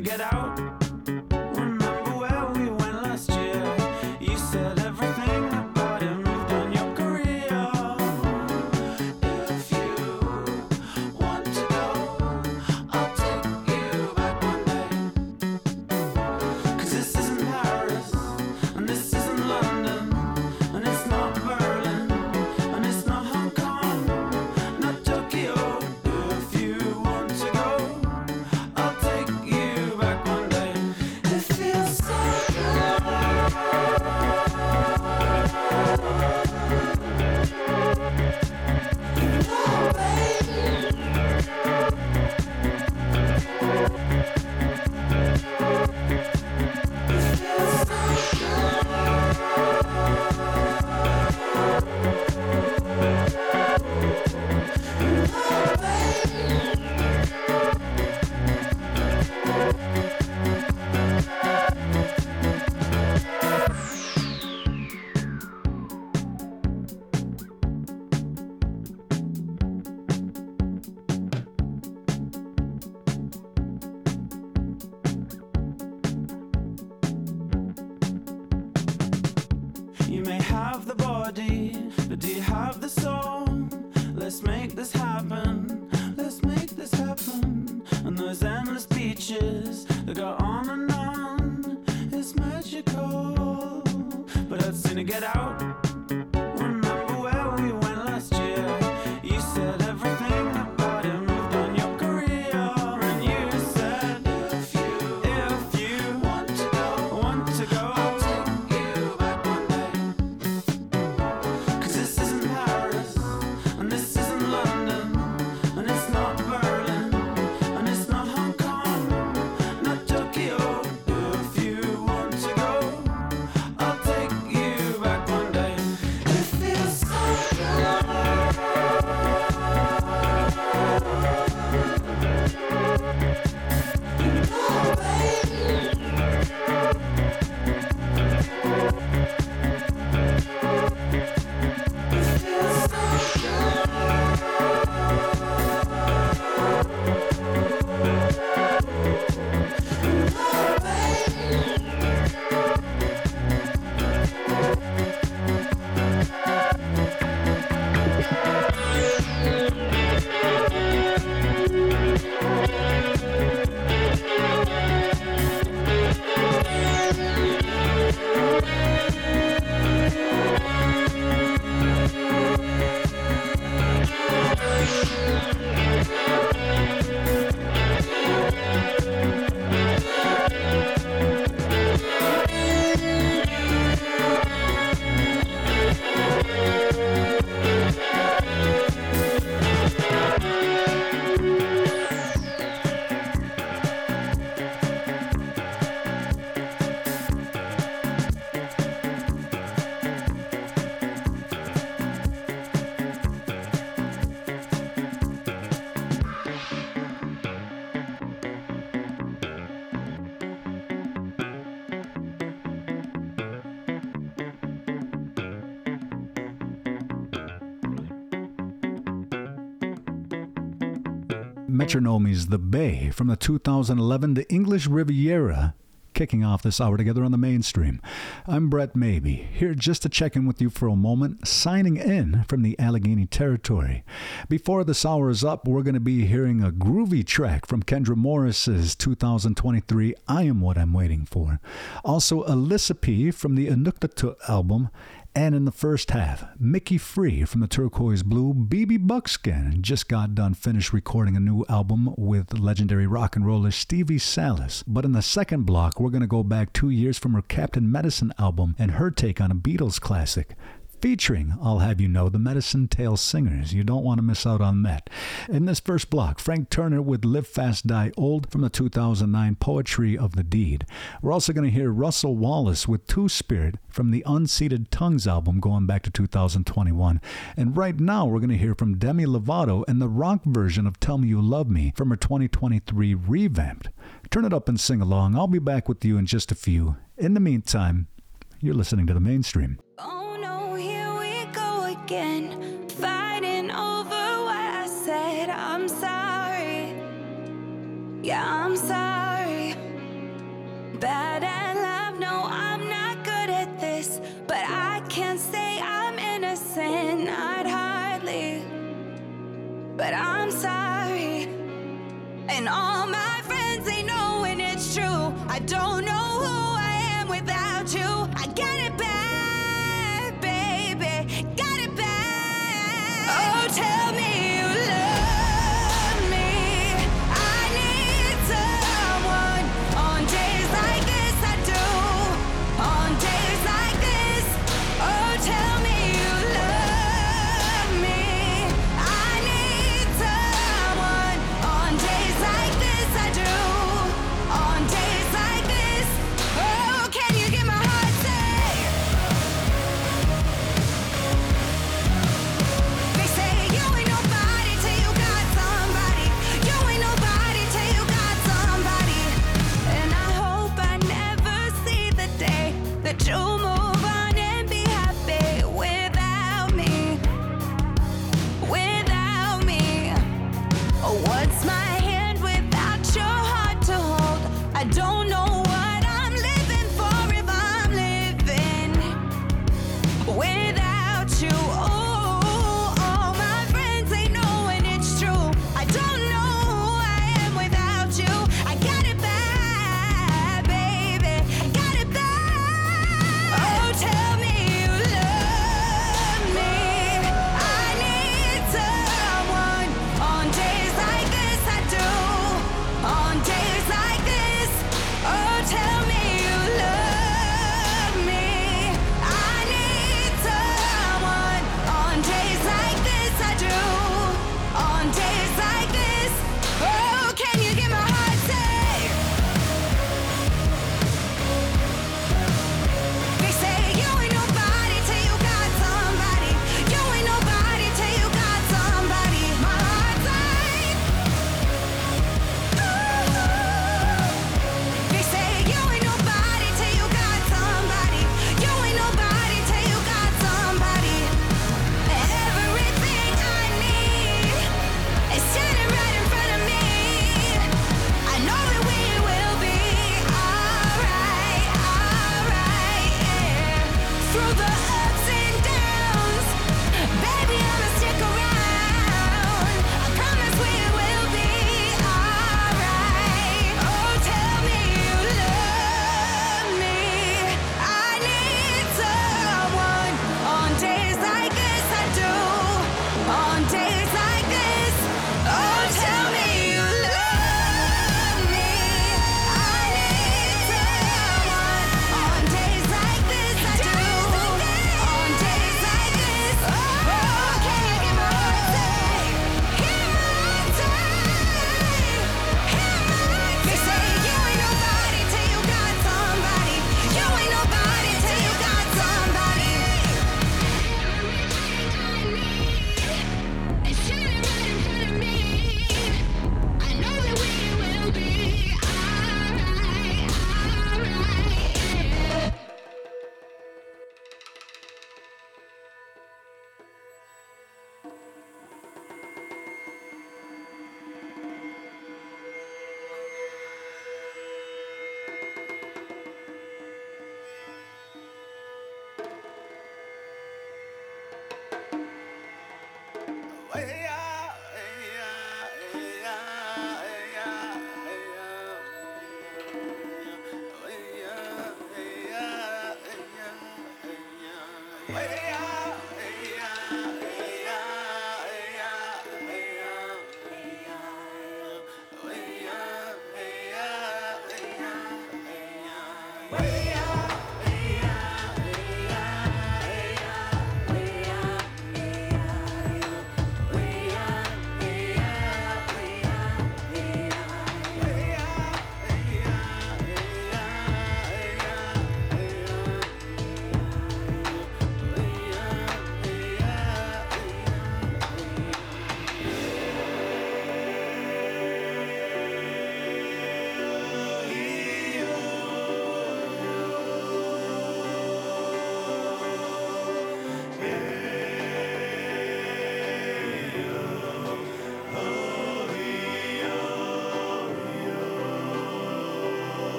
gonna get out. Remember where we went last year? You said everything about it moved on your career. If you want to go, I'll take you back one day. 'Cause this isn't Paris, and this isn't London, and it's not Berlin, and it's not Hong Kong, not Tokyo. If you want to go, I'll take you back one day. It feels so You may have the body, but do you have the soul? Let's make this happen, let's make this happen. And those endless beaches that go on and on, it's magical. But I'd sooner get out. Remember where we went last year? You said everything about it moved on your career. And you said if you want to go, I'll take you back one day. 'Cause this isn't Paris, and this isn't London, and it's not Berlin, and it's not Hong Kong, not Tokyo. If you want to go, I'll take you back one day. It feels so Metronomy's The Bay from the 2011 The English Riviera, kicking off this hour together on the mainstream. I'm Brett Mabee, here just to check in with you for a moment, signing in from the Allegheny Territory. Before this hour is up, we're going to be hearing a groovy track from Kendra Morris's 2023 I Am What I'm Waiting For. Also, Elisapie from the Inuktitut album. And in the first half, Micki Free from the Turquoise Blue, Bebe Buckskin just got done finished recording a new album with legendary rock and roller Stevie Salas. But in the second block, we're going to go back 2 years from her Captain Medicine album and her take on a Beatles classic, featuring, I'll have you know, the Medicine Tail Singers. You don't want to miss out on that. In this first block, Frank Turner with Live Fast Die Old from the 2009 Poetry of the Deed. We're also going to hear Russell Wallace with Two Spirit from the Unceded Tongues album going back to 2021. And right now, we're going to hear from Demi Lovato and the rock version of Tell Me You Love Me from her 2023 revamped. Turn it up and sing along. I'll be back with you in just a few. In the meantime, you're listening to The Mainstream. Again, fighting over what I said. I'm sorry, yeah, I'm sorry. bad at love, no, I'm not good at this, but I can't say I'm innocent, not hardly, but I'm sorry, and all my friends, they know when it's true, I don't know who I am without you, I got it bad, baby, got it bad, oh, tell me you love me.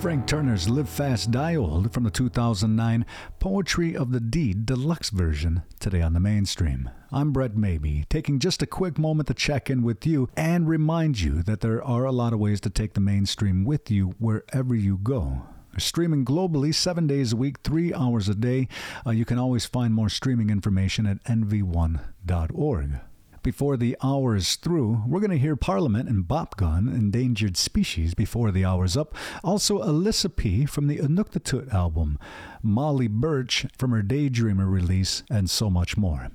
Frank Turner's Live Fast Die Old from the 2009 Poetry of the Deed Deluxe version today on the mainstream. I'm Brett Mabee, taking just a quick moment to check in with you and remind you that there are a lot of ways to take the mainstream with you wherever you go. Streaming globally 7 days a week, 3 hours a day. You can always find more streaming information at NV1.org. Before the hour is through, we're going to hear Parliament and Bop Gun, Endangered Species, before the hour's up. Also, Elisapie from the Inuktitut album, Molly Burch from her Daydreamer release, and so much more.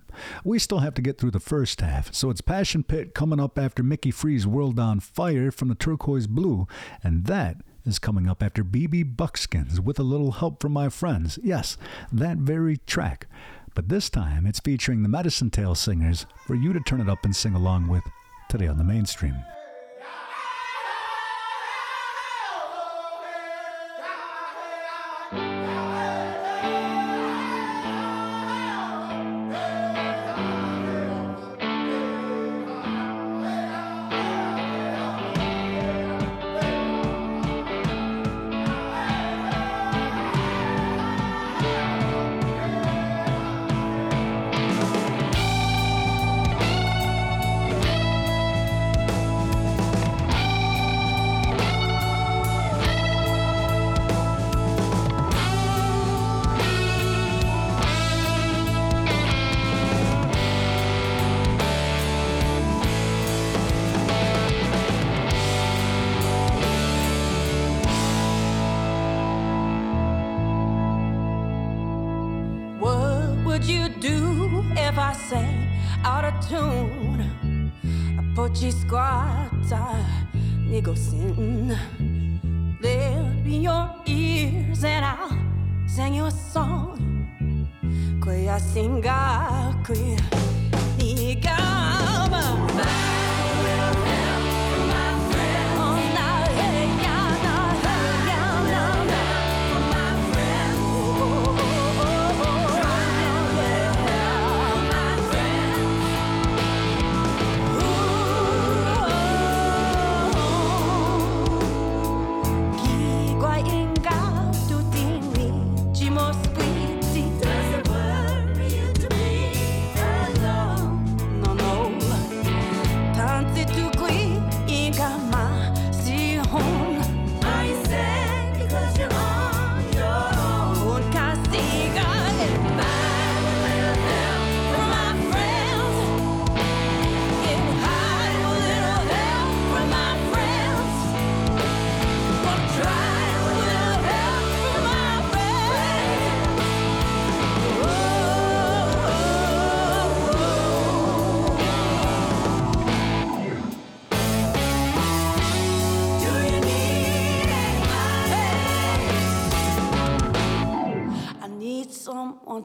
We still have to get through the first half, so it's Passion Pit coming up after Micki Free's World on Fire from the Turquoise Blue, and that is coming up after Bebe Buckskin's With a Little Help from My Friends. Yes, that very track. But this time, it's featuring the Medicine Tail Singers for you to turn it up and sing along with today on the mainstream.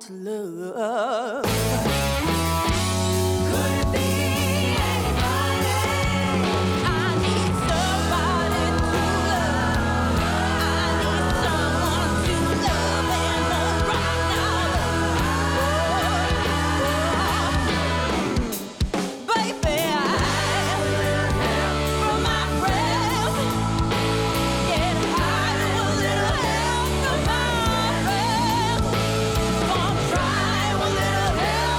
To love. Could it be anybody? I need somebody to love. I need someone to love and love right now. Oh, baby, I from my friends get high with a little help from my friends. Try a little help.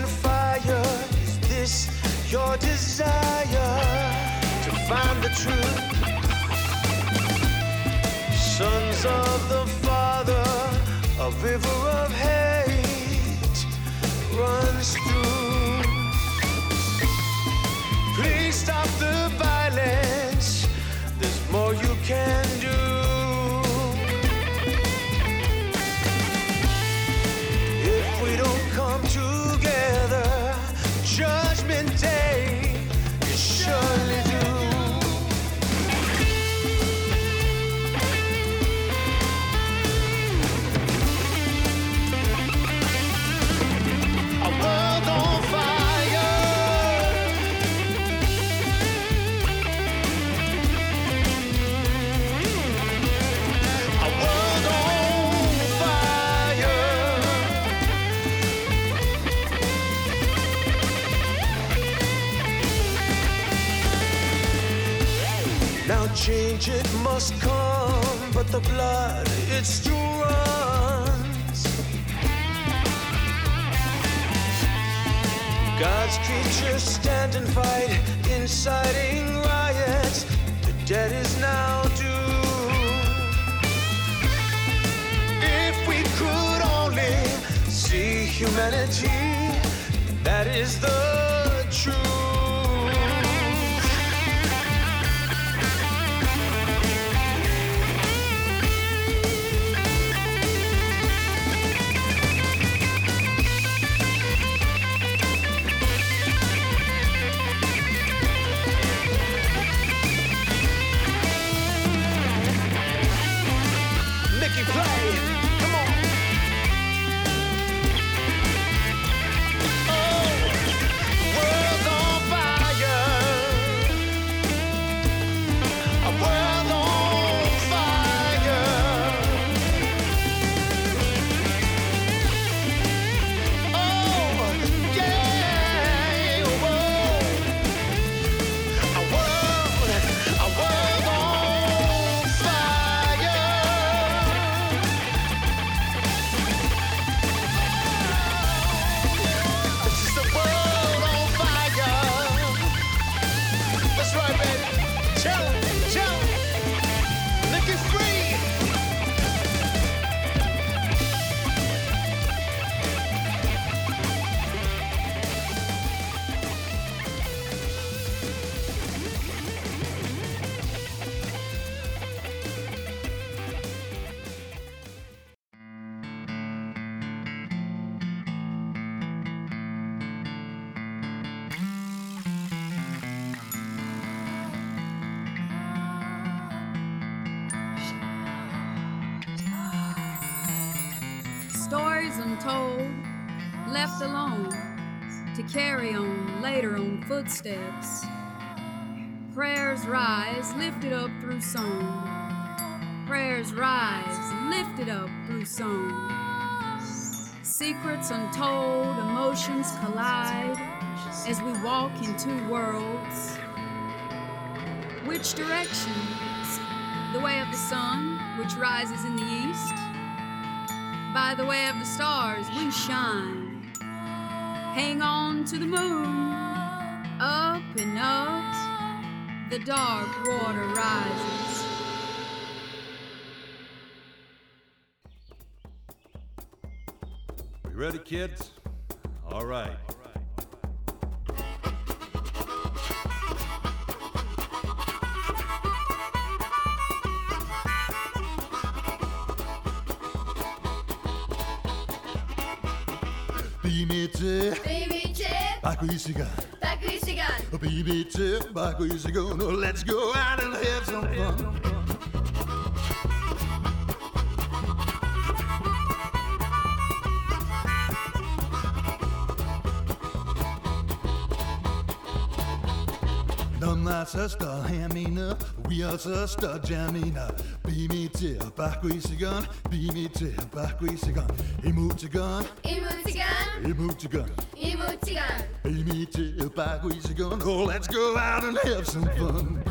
and fire. Is this your desire to find the truth? Sons of the Father, a river of hate runs through. Please stop the violence. There's more you can do. Come together, Judgment Day is surely due. A world on fire. A world on fire. Now change it must come, but the blood it still runs. God's creatures stand and fight, inciting riots. The debt is now due. If we could only see humanity, that is the truth. Footsteps, prayers rise, lifted up through song. Prayers rise, lifted up through song. Secrets untold, emotions collide as we walk in two worlds. Which direction? The way of the sun, which rises in the east. By the way of the stars, we shine. Hang on to the moon. Up and up, the dark water rises. We ready, kids? All right. Oh, baby, tip back where you go. No, let's go out and have some fun. Now, my sister, hand me up. We are sister, jamming up. Baby, tip back where you go. Baby, tip back where you go. Emoticon. Emoticon. Emoticon. Emoticon. Hey, me too, back where you going? Oh, let's go out and have some fun.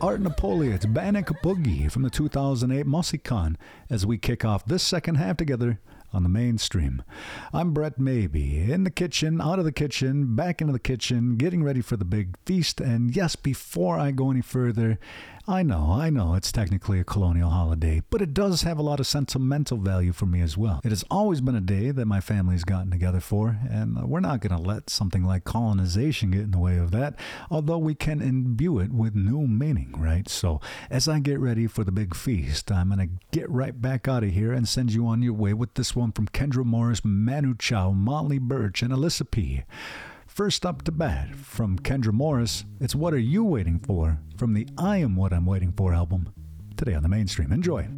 Art Napoleon's Bannock Boogie from the 2008 MossyCon as we kick off this second half together on the mainstream. I'm Brett Mabee, in the kitchen, out of the kitchen, back into the kitchen, getting ready for the big feast. And yes, before I go any further, I know it's technically a colonial holiday, but it does have a lot of sentimental value for me as well. It has always been a day that my family's gotten together for, and we're not going to let something like colonization get in the way of that, although we can imbue it with new meaning, right? So as I get ready for the big feast, I'm going to get right back out of here and send you on your way with this one from Kendra Morris, Manu Chao, Molly Burch, and Elisapie. First up to bat from Kendra Morris, it's What Are You Waiting For? From the I Am What I'm Waiting For album, today on the mainstream. Enjoy.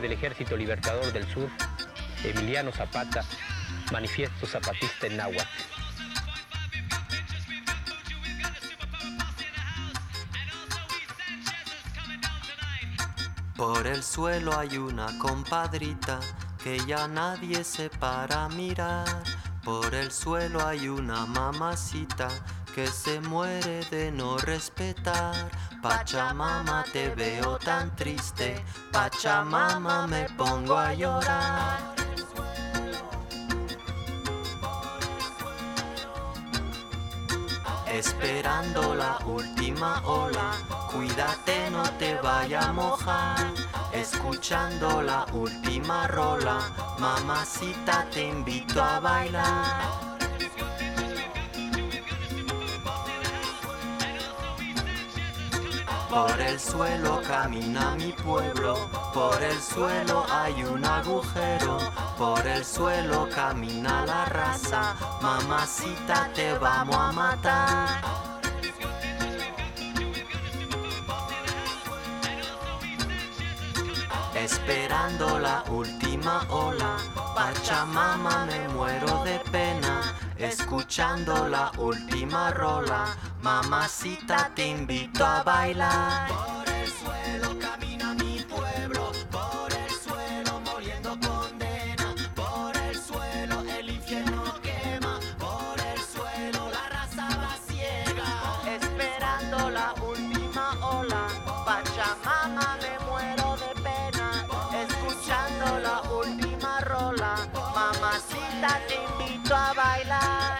Del Ejército Libertador del Sur, Emiliano Zapata, Manifiesto Zapatista en Náhuatl. Por el suelo hay una compadrita que ya nadie se para a mirar. Por el suelo hay una mamacita que se muere de no respetar. Pachamama, te veo tan triste, Pachamama, me pongo a llorar. Esperando la última ola, cuídate, no te vaya a mojar. Escuchando la última rola, mamacita, te invito a bailar. Por el suelo camina mi pueblo, por el suelo hay un agujero, por el suelo camina la raza, mamacita, te vamos a matar. esperando la última ola. Pachamama, me muero de pena, escuchando la última rola. Mamacita, te invito a bailar. Por el suelo camina mi pueblo, por el suelo muriendo condena, por el suelo el infierno quema, por el suelo la raza va ciega, esperando la última ola. Pachamama, me muero de pena, escuchando la última rola. Mamacita, te invito a bailar.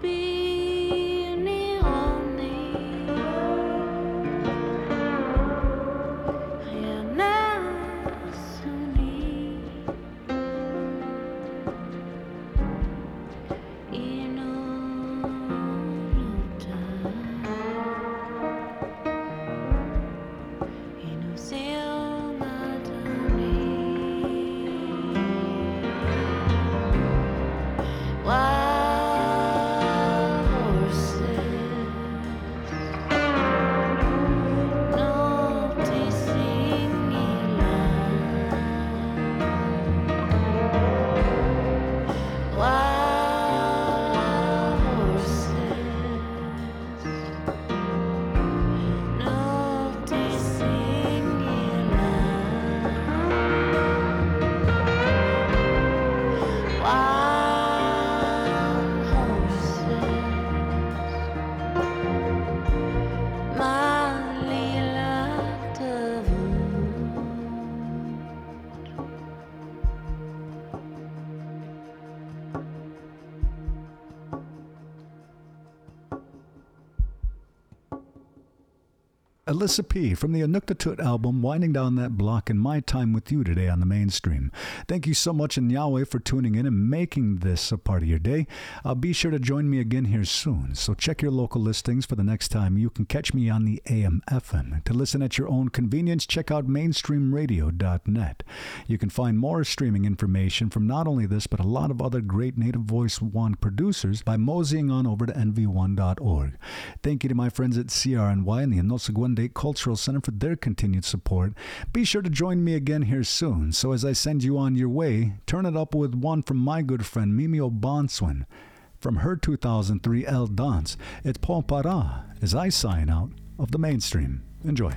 Be near. Elisapie from the Inuktitut album, winding down that block in my time with you today on the mainstream. Thank you so much in Yahweh for tuning in and making this a part of your day. Be sure to join me again here soon, so check your local listings for the next time you can catch me on the AM/FM. To listen at your own convenience, check out mainstreamradio.net. You can find more streaming information from not only this but a lot of other great Native Voice One producers by moseying on over to NV1.org. Thank you to my friends at CRNY and the Anotsaguende Cultural Center for their continued support. Be sure to join me again here soon, so as I send you on your way, turn it up with one from my good friend Mimi O'Bonswin from her 2003 El Dance. It's Pompara as I sign out of the mainstream. Enjoy.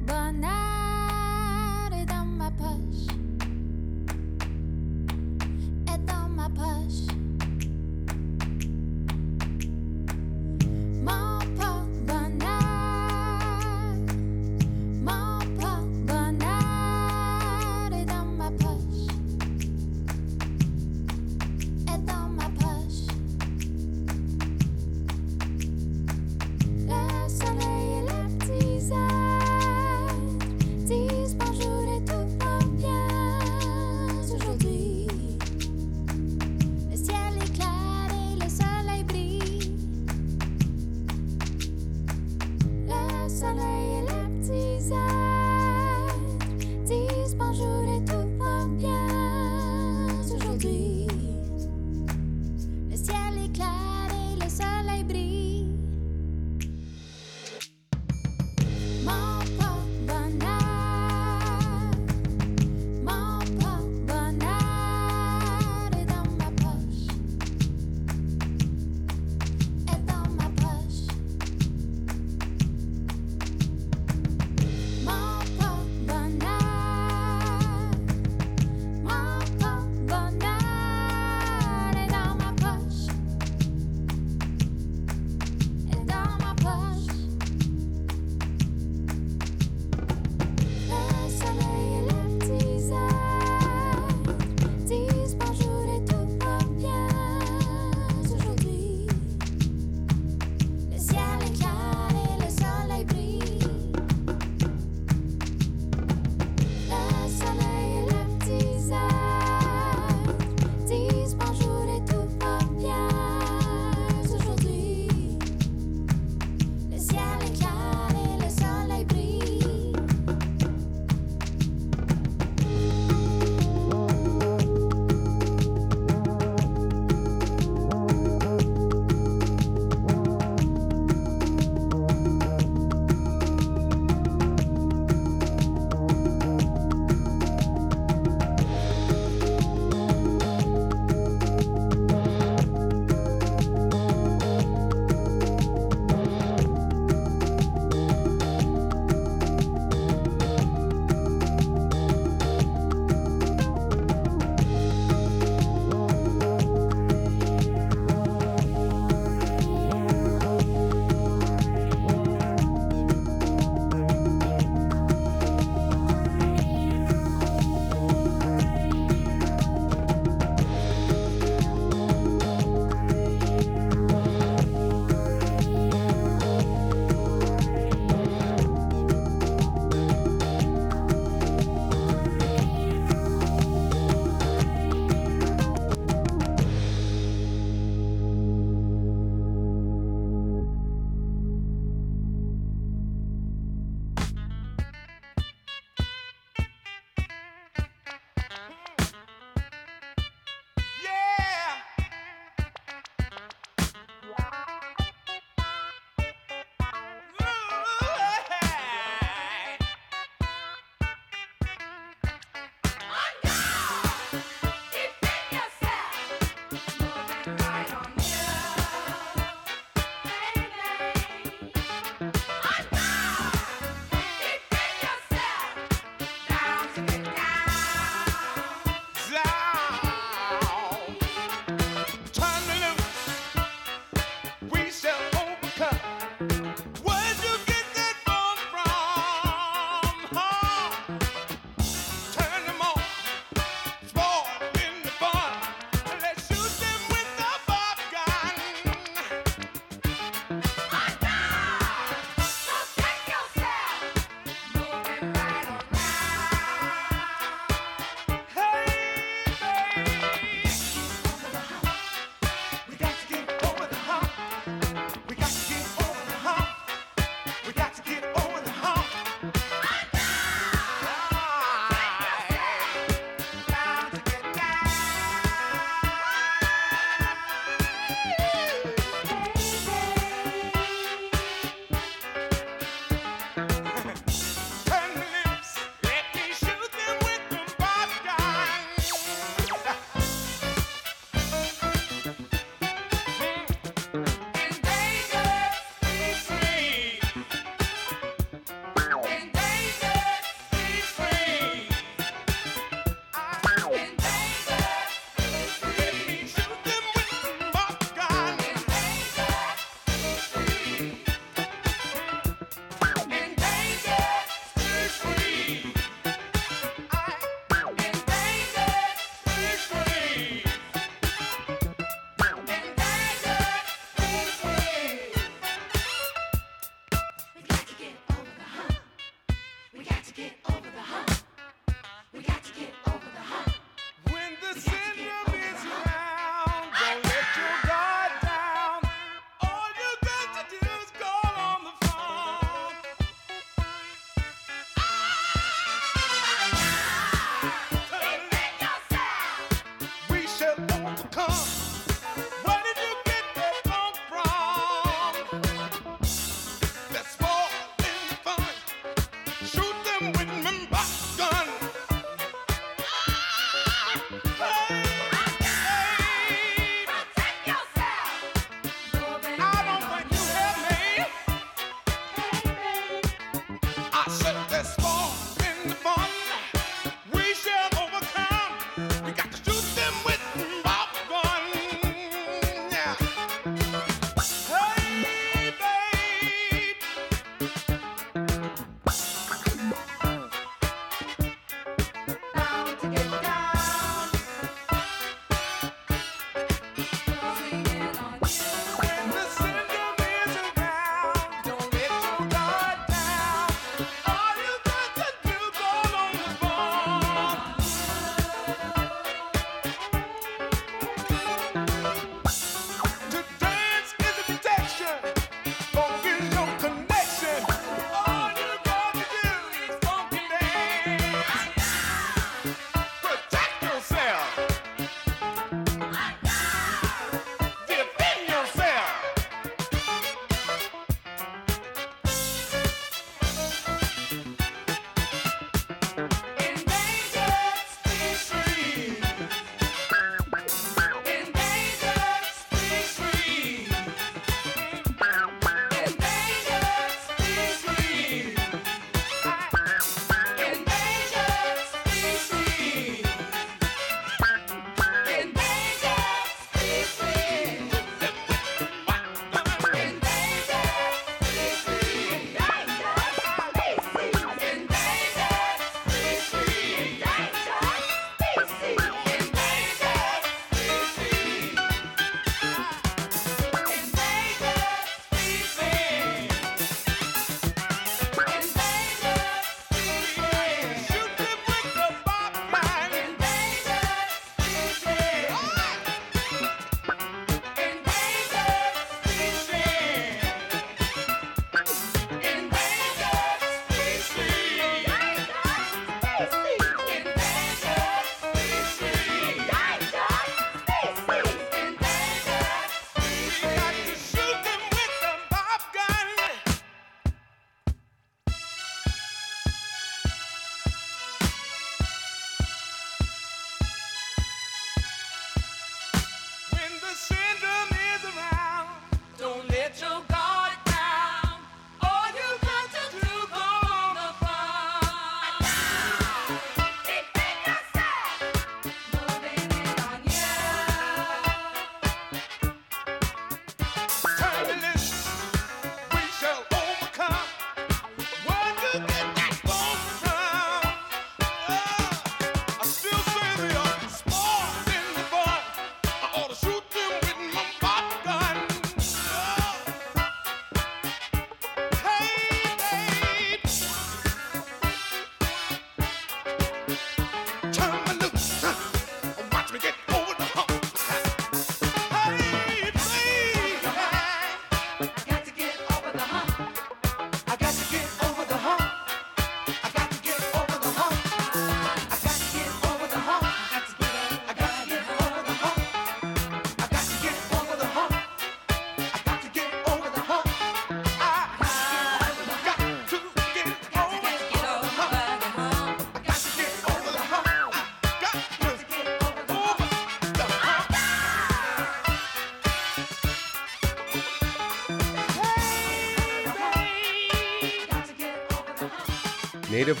Native